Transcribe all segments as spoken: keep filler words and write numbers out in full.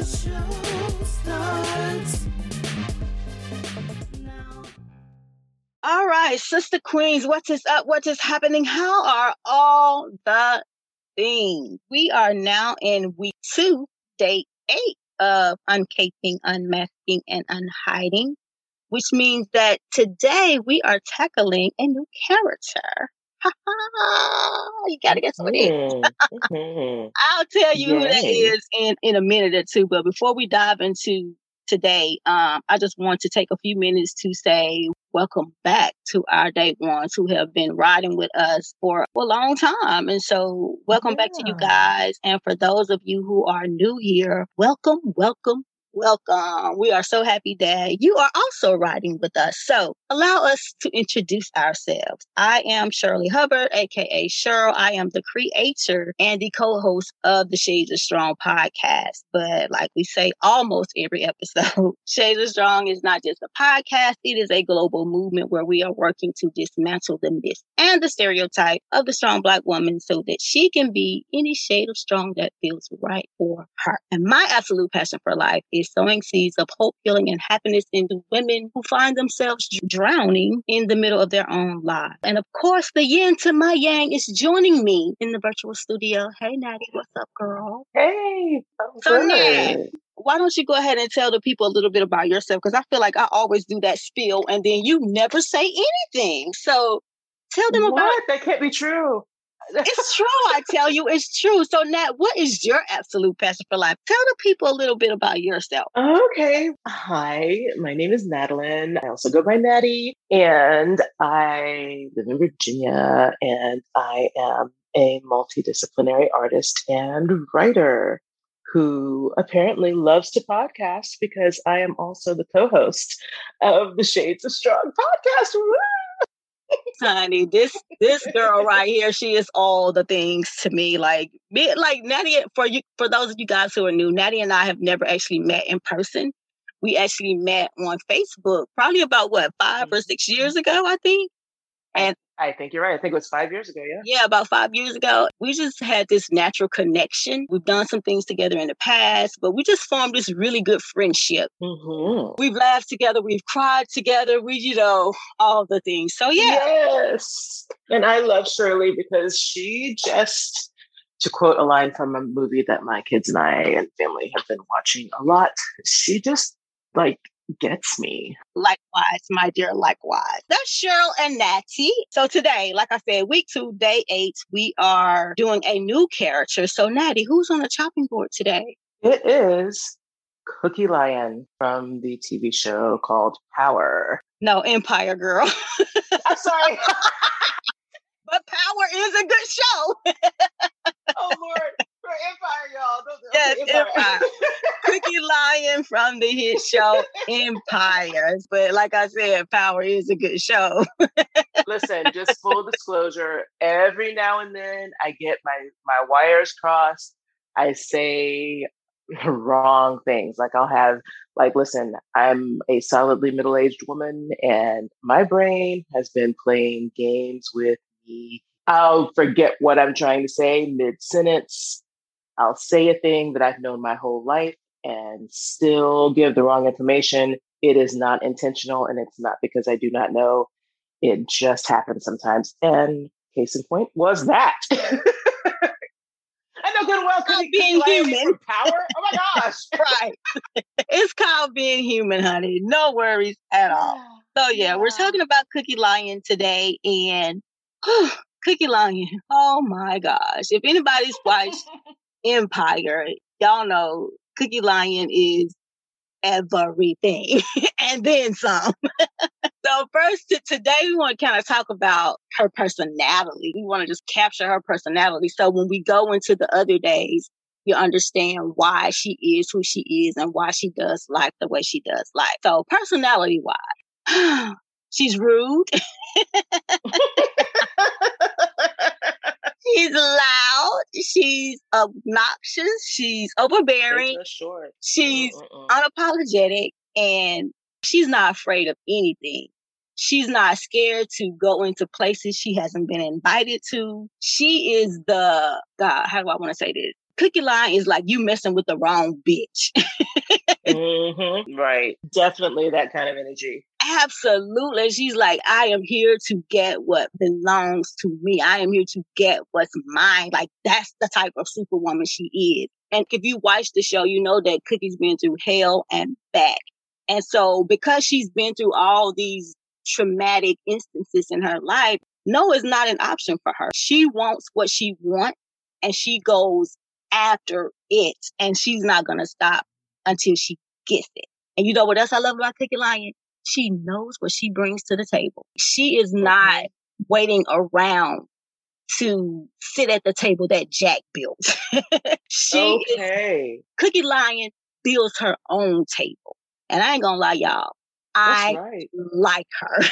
the show starts now. All right, Sister Queens, what is up? What is happening? How are all the things? We are now in week two, day eight of uncaping, unmasking, and unhiding, which means that today we are tackling a new character. You gotta guess what it is. Mm-hmm. I'll tell you yes. who that is in, in a minute or two. But before we dive into today, um, I just want to take a few minutes to say welcome back to our day ones who have been riding with us for a long time. And so welcome yeah. back to you guys. And for those of you who are new here, welcome, welcome, welcome. We are so happy that you are also riding with us. So allow us to introduce ourselves. I am Shirley Hubbard, a k a. Cheryl. I am the creator and the co-host of the Shades of Strong podcast. But like we say almost every episode, Shades of Strong is not just a podcast. It is a global movement where we are working to dismantle the myth and the stereotype of the strong Black woman so that she can be any shade of strong that feels right for her. And my absolute passion for life is sowing seeds of hope, healing, and happiness into women who find themselves drowning in the middle of their own lives. And of course, the yin to my yang is joining me in the virtual studio. Hey, Natty, what's up, girl? Hey, so Nat, why don't you go ahead and tell the people a little bit about yourself? Because I feel like I always do that spiel, and then you never say anything. So tell them what? about it. That can't be true. It's true, I tell you, it's true. So, Nat, what is your absolute passion for life? Tell the people a little bit about yourself. Okay. Hi, my name is Madeline. I also go by Natty, and I live in Virginia, and I am a multidisciplinary artist and writer who apparently loves to podcast because I am also the co-host of the Shades of Strong podcast. Woo! Honey, this this girl right here, she is all the things to me. Like, me, like Natty, for you, for those of you guys who are new, Natty and I have never actually met in person. We actually met on Facebook, probably about what five or six years ago, I think. And I think you're right. I think it was five years ago. Yeah, yeah, about five years ago. We just had this natural connection. We've done some things together in the past, but we just formed this really good friendship. Mm-hmm. We've laughed together. We've cried together. We, you know, all the things. So yeah. Yes. And I love Shirley because she just, to quote a line from a movie that my kids and I and family have been watching a lot, she just like gets me. Likewise, my dear, likewise. That's Cheryl and Natty. So today, like I said, week two, day eight, we are doing a new character. So Natty, who's on the chopping board today? It is Cookie Lyon from the T V show called Power. No, Empire, girl. I'm sorry. But Power is a good show. Oh, Lord. For Empire, y'all. Those, yes, Empire. Empire. Cookie Lyon from the hit show Empire. But like I said, Power is a good show. Listen, just full disclosure, every now and then I get my, my wires crossed. I say wrong things. Like I'll have, like, listen, I'm a solidly middle-aged woman and my brain has been playing games with me. I'll forget what I'm trying to say mid-sentence. I'll say a thing that I've known my whole life and still give the wrong information. It is not intentional, and it's not because I do not know. It just happens sometimes. And case in point was that. I know good and well could be human power. Oh my gosh! Right. It's called being human, honey. No worries at all. So yeah, yeah. we're talking about Cookie Lyon today, and whew, Cookie Lyon. Oh my gosh! If anybody's watched Empire, y'all know Cookie Lyon is everything and then some. So first, t- today we want to kind of talk about her personality. We want to just capture her personality. So when we go into the other days, you understand why she is who she is and why she does life the way she does life. So personality-wise, she's rude. She's loud. She's obnoxious. She's overbearing. Short. She's uh-uh. unapologetic, and she's not afraid of anything. She's not scared to go into places she hasn't been invited to. She is the God. How do I want to say this? Cookie Lyon is like, you messing with the wrong bitch. Mm-hmm. Right. Definitely that kind of energy. Absolutely. She's like, I am here to get what belongs to me. I am here to get what's mine. Like, that's the type of superwoman she is. And if you watch the show, you know that Cookie's been through hell and back. And so because she's been through all these traumatic instances in her life, no is not an option for her. She wants what she wants and she goes after it. And she's not going to stop until she gets it. And you know what else I love about Cookie Lyon? She knows what she brings to the table. She is not waiting around to sit at the table that Jack built. she okay. is, Cookie Lyon builds her own table. And I ain't gonna lie, y'all. That's I right. like her.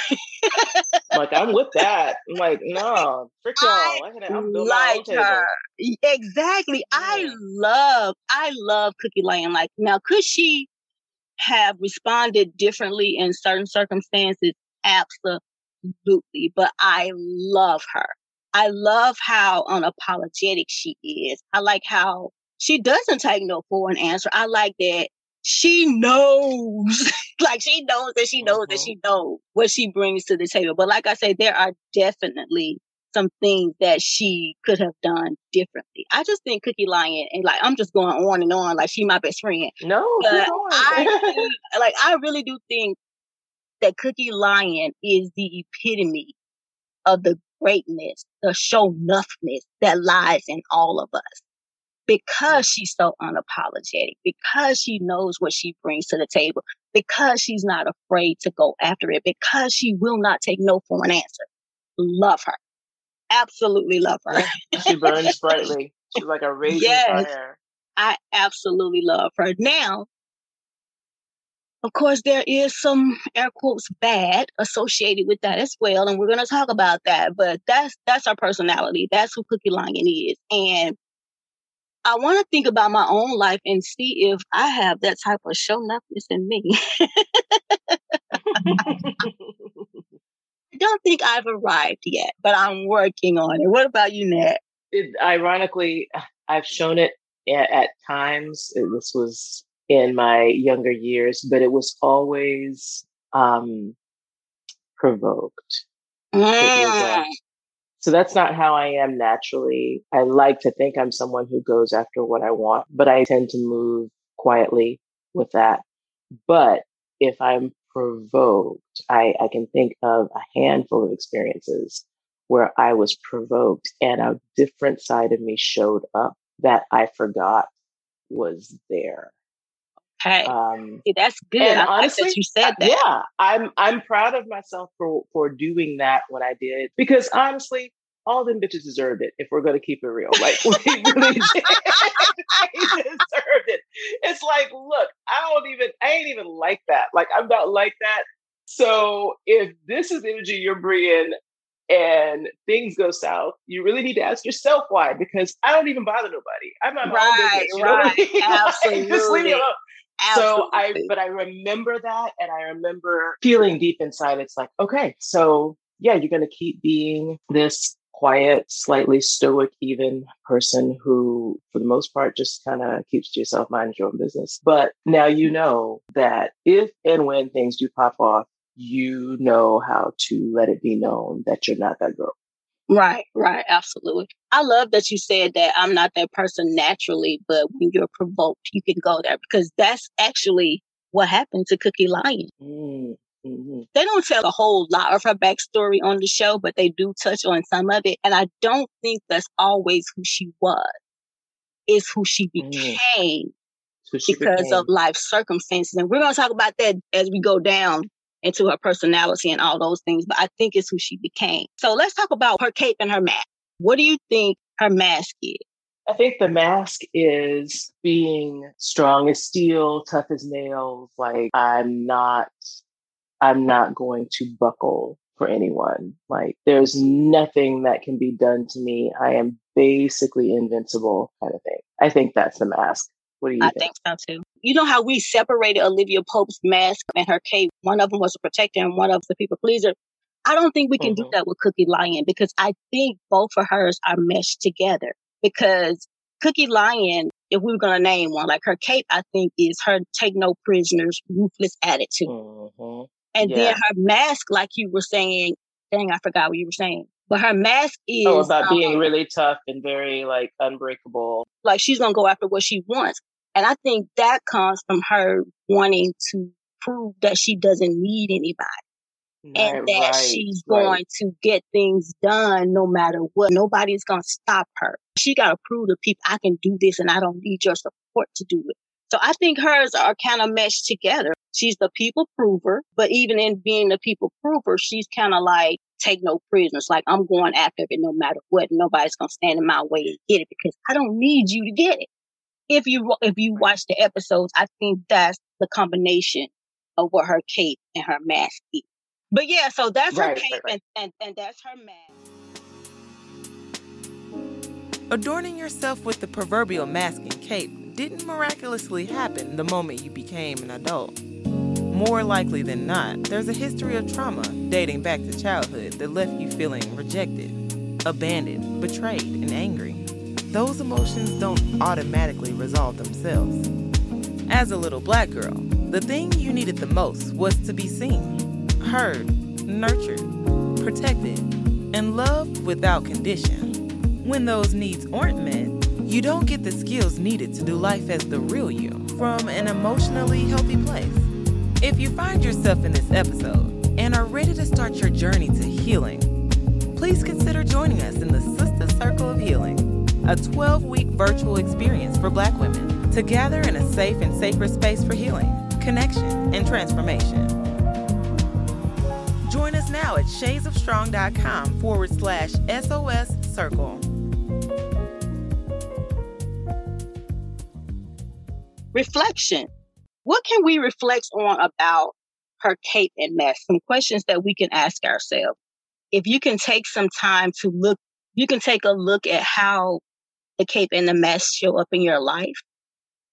Like, I'm with that. I'm like, no, frick y'all. I I'm like her. Exactly. Yeah. I love, I love Cookie Lyon. Like, now, could she have responded differently in certain circumstances? Absolutely. But I love her. I love how unapologetic she is. I like how she doesn't take no for an answer. I like that she knows, like she knows that she knows mm-hmm. that she knows what she brings to the table. But like I said, there are definitely some things that she could have done differently. I just think Cookie Lyon, and like, I'm just going on and on, like she my best friend. No, I, like I really do think that Cookie Lyon is the epitome of the greatness, the show enoughness that lies in all of us. Because she's so unapologetic, because she knows what she brings to the table, because she's not afraid to go after it, because she will not take no for an answer. Love her. Absolutely love her. She burns brightly. She's like a raging yes, fire. I absolutely love her. Now, of course, there is some air quotes bad associated with that as well. And we're going to talk about that. But that's that's her personality. That's who Cookie Lyon is. And I want to think about my own life and see if I have that type of show nothingness in me. I don't think I've arrived yet, but I'm working on it. What about you, Nat? It, ironically, I've shown it at, at times. It, this was in my younger years, but it was always um, provoked. Mm. So that's not how I am naturally. I like to think I'm someone who goes after what I want, but I tend to move quietly with that. But if I'm provoked, I, I can think of a handful of experiences where I was provoked and a different side of me showed up that I forgot was there. Hey, um, see, that's good. I honestly, like that you said that. Yeah, I'm I'm proud of myself for, for doing that when I did, because honestly, all them bitches deserved it. If we're going to keep it real, like we really did. They deserved it. It's like, look, I don't even, I ain't even like that. Like I'm not like that. So if this is the energy you're bringing and things go south, you really need to ask yourself why, because I don't even bother nobody. I'm not right, my own right, you know I mean? Absolutely. Like, just leave me alone. Absolutely. So I, but I remember that, and I remember feeling deep inside. It's like, okay, so yeah, you're going to keep being this quiet, slightly stoic, even person who, for the most part, just kind of keeps to yourself, mind your own business. But now you know that if and when things do pop off, you know how to let it be known that you're not that girl. Right, right. Absolutely. I love that you said that I'm not that person naturally, but when you're provoked, you can go there, because that's actually what happened to Cookie Lyon. Mm-hmm. They don't tell a whole lot of her backstory on the show, but they do touch on some of it. And I don't think that's always who she was. It's who she became mm. so she because became. of life circumstances. And we're going to talk about that as we go down into her personality and all those things, but I think it's who she became. So let's talk about her cape and her mask. What do you think her mask is? I think the mask is being strong as steel, tough as nails. Like I'm not, I'm not going to buckle for anyone. Like there's nothing that can be done to me. I am basically invincible, kind of thing. I think that's the mask. What do you I think? I think so too. You know how we separated Olivia Pope's mask and her cape? One of them was a protector and one of them was a people pleaser. I don't think we can mm-hmm. do that with Cookie Lyon, because I think both of hers are meshed together, because Cookie Lyon, if we were going to name one, like her cape, I think, is her take no prisoners, ruthless attitude. Mm-hmm. And yeah. then her mask, like you were saying, dang, I forgot what you were saying. But her mask is... Oh, about um, being really tough and very, like, unbreakable. Like, she's going to go after what she wants. And I think that comes from her wanting to prove that she doesn't need anybody. Right, and that right, she's right. going to get things done no matter what. Nobody's going to stop her. She got to prove to people, I can do this and I don't need your support to do it. So I think hers are kind of meshed together. She's the people prover, but even in being the people prover, she's kind of like, take no prisoners. Like, I'm going after it no matter what. Nobody's going to stand in my way to get it because I don't need you to get it. If you, if you watch the episodes, I think that's the combination of what her cape and her mask is. But yeah, so that's right, her cape right, right. And, and, and that's her mask. Adorning yourself with the proverbial mask and cape didn't miraculously happen the moment you became an adult. More likely than not, there's a history of trauma dating back to childhood that left you feeling rejected, abandoned, betrayed, and angry. Those emotions don't automatically resolve themselves. As a little black girl, the thing you needed the most was to be seen, heard, nurtured, protected, and loved without condition. When those needs aren't met, you don't get the skills needed to do life as the real you from an emotionally healthy place. If you find yourself in this episode and are ready to start your journey to healing, please consider joining us in the Sister Circle of Healing, a twelve-week virtual experience for Black women to gather in a safe and sacred space for healing, connection, and transformation. Join us now at shades of strong dot com forward slash S O S Circle. Reflection. What can we reflect on about her cape and mask? Some questions that we can ask ourselves. If you can take some time to look, you can take a look at how the cape and the mask show up in your life.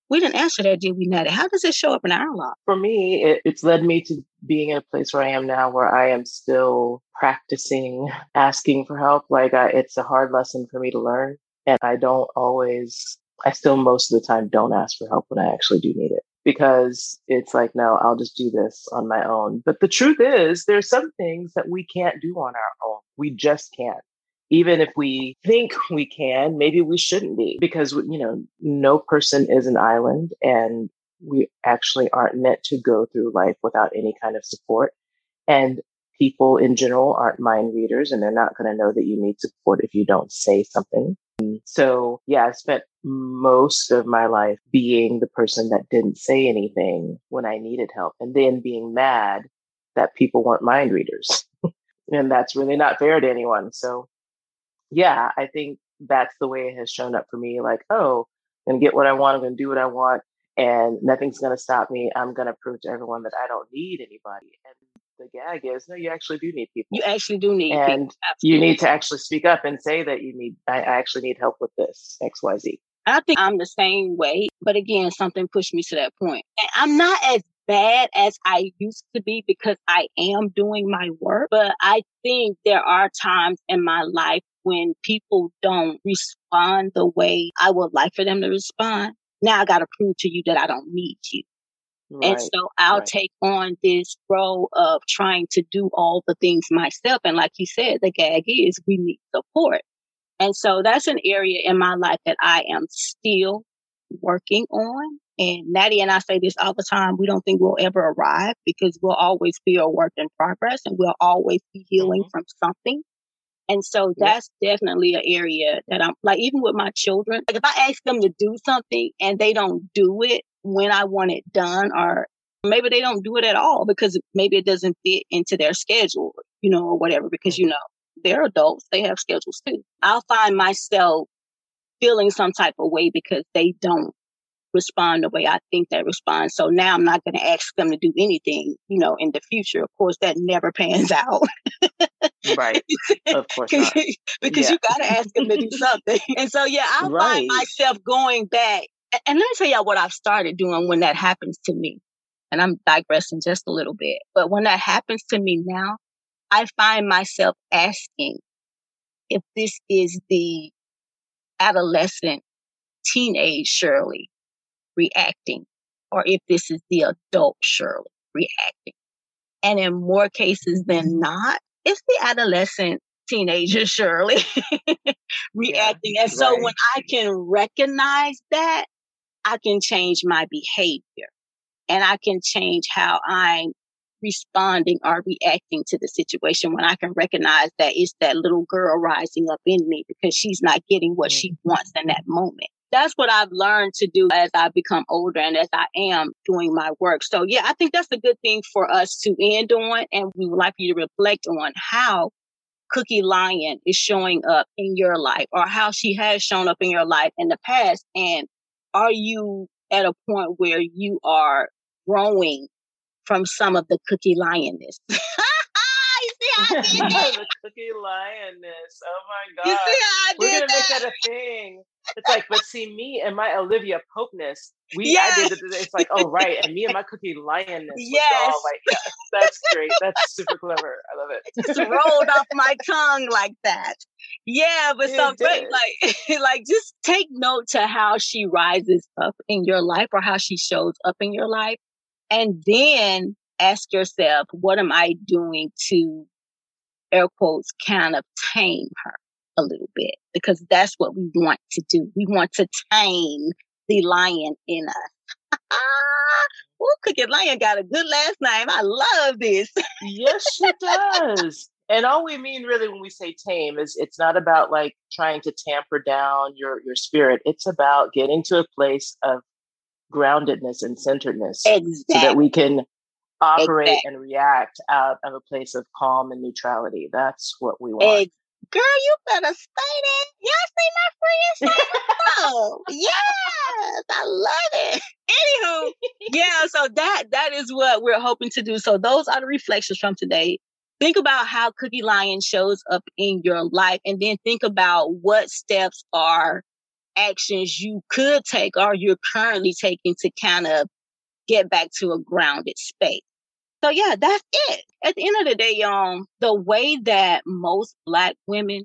We didn't answer that, did we, Natalie? How does it show up in our life? For me, it, it's led me to being in a place where I am now, where I am still practicing asking for help. Like, I, it's a hard lesson for me to learn. And I don't always, I still most of the time don't ask for help when I actually do need it. Because it's like, no, I'll just do this on my own. But the truth is, there's some things that we can't do on our own. We just can't. Even if we think we can, maybe we shouldn't be, because, you know, no person is an island, and we actually aren't meant to go through life without any kind of support. And people in general aren't mind readers, and they're not going to know that you need support if you don't say something. So, yeah, I spent most of my life being the person that didn't say anything when I needed help, and then being mad that people weren't mind readers. And that's really not fair to anyone. So, yeah, I think that's the way it has shown up for me. Like, oh, I'm going to get what I want. I'm going to do what I want. And nothing's going to stop me. I'm going to prove to everyone that I don't need anybody. And the gag is, no, you actually do need people. You actually do need and people. And you need to actually speak up and say that you need, I actually need help with this, X, Y, Z. I think I'm the same way. But again, something pushed me to that point. And I'm not as bad as I used to be because I am doing my work. But I think there are times in my life when people don't respond the way I would like for them to respond. Now I got to prove to you that I don't need you. Right, and so I'll right. take on this role of trying to do all the things myself. And like you said, the gag is we need support. And so that's an area in my life that I am still working on. And Natty and I say this all the time. We don't think we'll ever arrive because we'll always be a work in progress and we'll always be healing mm-hmm. from something. And so that's yeah. definitely an area that I'm like, even with my children, like if I ask them to do something and they don't do it when I want it done, or maybe they don't do it at all because maybe it doesn't fit into their schedule, you know, or whatever, because, you know, they're adults. They have schedules too. I'll find myself feeling some type of way because they don't respond the way I think they respond. So now I'm not going to ask them to do anything, you know, in the future. Of course, that never pans out. Right. Of course not. Because yeah. you got to ask them to do something. And so, yeah, I right. find myself going back. And let me tell y'all what I've started doing when that happens to me. And I'm digressing just a little bit. But when that happens to me now, I find myself asking if this is the adolescent teenage Shirley reacting, or if this is the adult Shirley reacting. And in more cases than not, it's the adolescent teenager Shirley reacting. Yeah, and so right. when I can recognize that, I can change my behavior and I can change how I'm responding or reacting to the situation when I can recognize that it's that little girl rising up in me because she's not getting what mm-hmm. she wants in that moment. That's what I've learned to do as I become older and as I am doing my work. So yeah, I think that's a good thing for us to end on. And we would like you to reflect on how Cookie Lyon is showing up in your life or how she has shown up in your life in the past. And are you at a point where you are growing from some of the Cookie Lyonness? You see how I did that? The Cookie Lyonness. Oh my God. You see how I did We're gonna that? Make that a thing. It's like, but see me and my Olivia Popeness. We yes. I did it. It's like, oh right, and me and my Cookie Lyonness. Yes. All like, yes, that's great. That's super clever. I love it. It just rolled off my tongue like that. Yeah, but it so great. Like, like just take note to how she rises up in your life or how she shows up in your life. And then ask yourself, what am I doing to, air quotes, kind of tame her a little bit? Because that's what we want to do. We want to tame the lion in us. Ooh, Cookie Lyon got a good last name. I love this. Yes, she does. And all we mean really when we say tame is it's not about like trying to tamper down your, your spirit. It's about getting to a place of groundedness and centeredness, exactly. So that we can operate exactly. and react out of a place of calm and neutrality. That's what we want. Ex- Girl, you better stay there. Y'all see my friends? So yes, I love it. Anywho, yeah. So that that is what we're hoping to do. So those are the reflections from today. Think about how Cookie Lyon shows up in your life, and then think about what steps are. Actions you could take or you're currently taking to kind of get back to a grounded space. So yeah, that's it. At the end of the day, y'all, um, the way that most Black women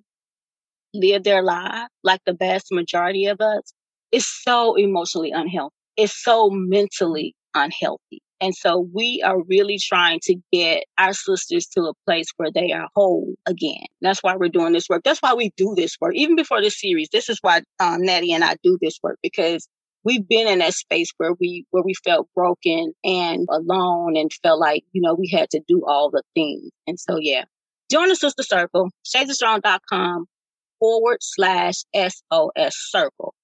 live their lives, like the vast majority of us, is so emotionally unhealthy. It's so mentally unhealthy. And so we are really trying to get our sisters to a place where they are whole again. That's why we're doing this work. That's why we do this work. Even before this series, this is why um, Natty and I do this work, because we've been in that space where we where we felt broken and alone and felt like, you know, we had to do all the things. And so, yeah, join the Sister Circle, shades of strong dot com forward slash S O S Circle.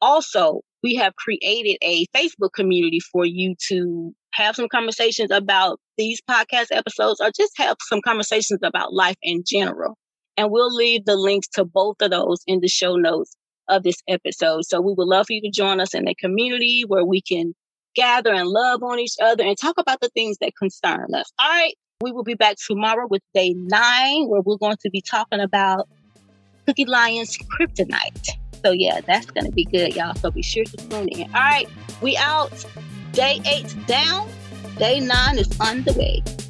Also, we have created a Facebook community for you to have some conversations about these podcast episodes or just have some conversations about life in general. And we'll leave the links to both of those in the show notes of this episode. So we would love for you to join us in a community where we can gather and love on each other and talk about the things that concern us. All right. We will be back tomorrow with day nine, where we're going to be talking about Cookie Lyon's kryptonite. So yeah, that's going to be good, y'all. So be sure to tune in. All right, we out. Day eight's down. Day nine is on the way.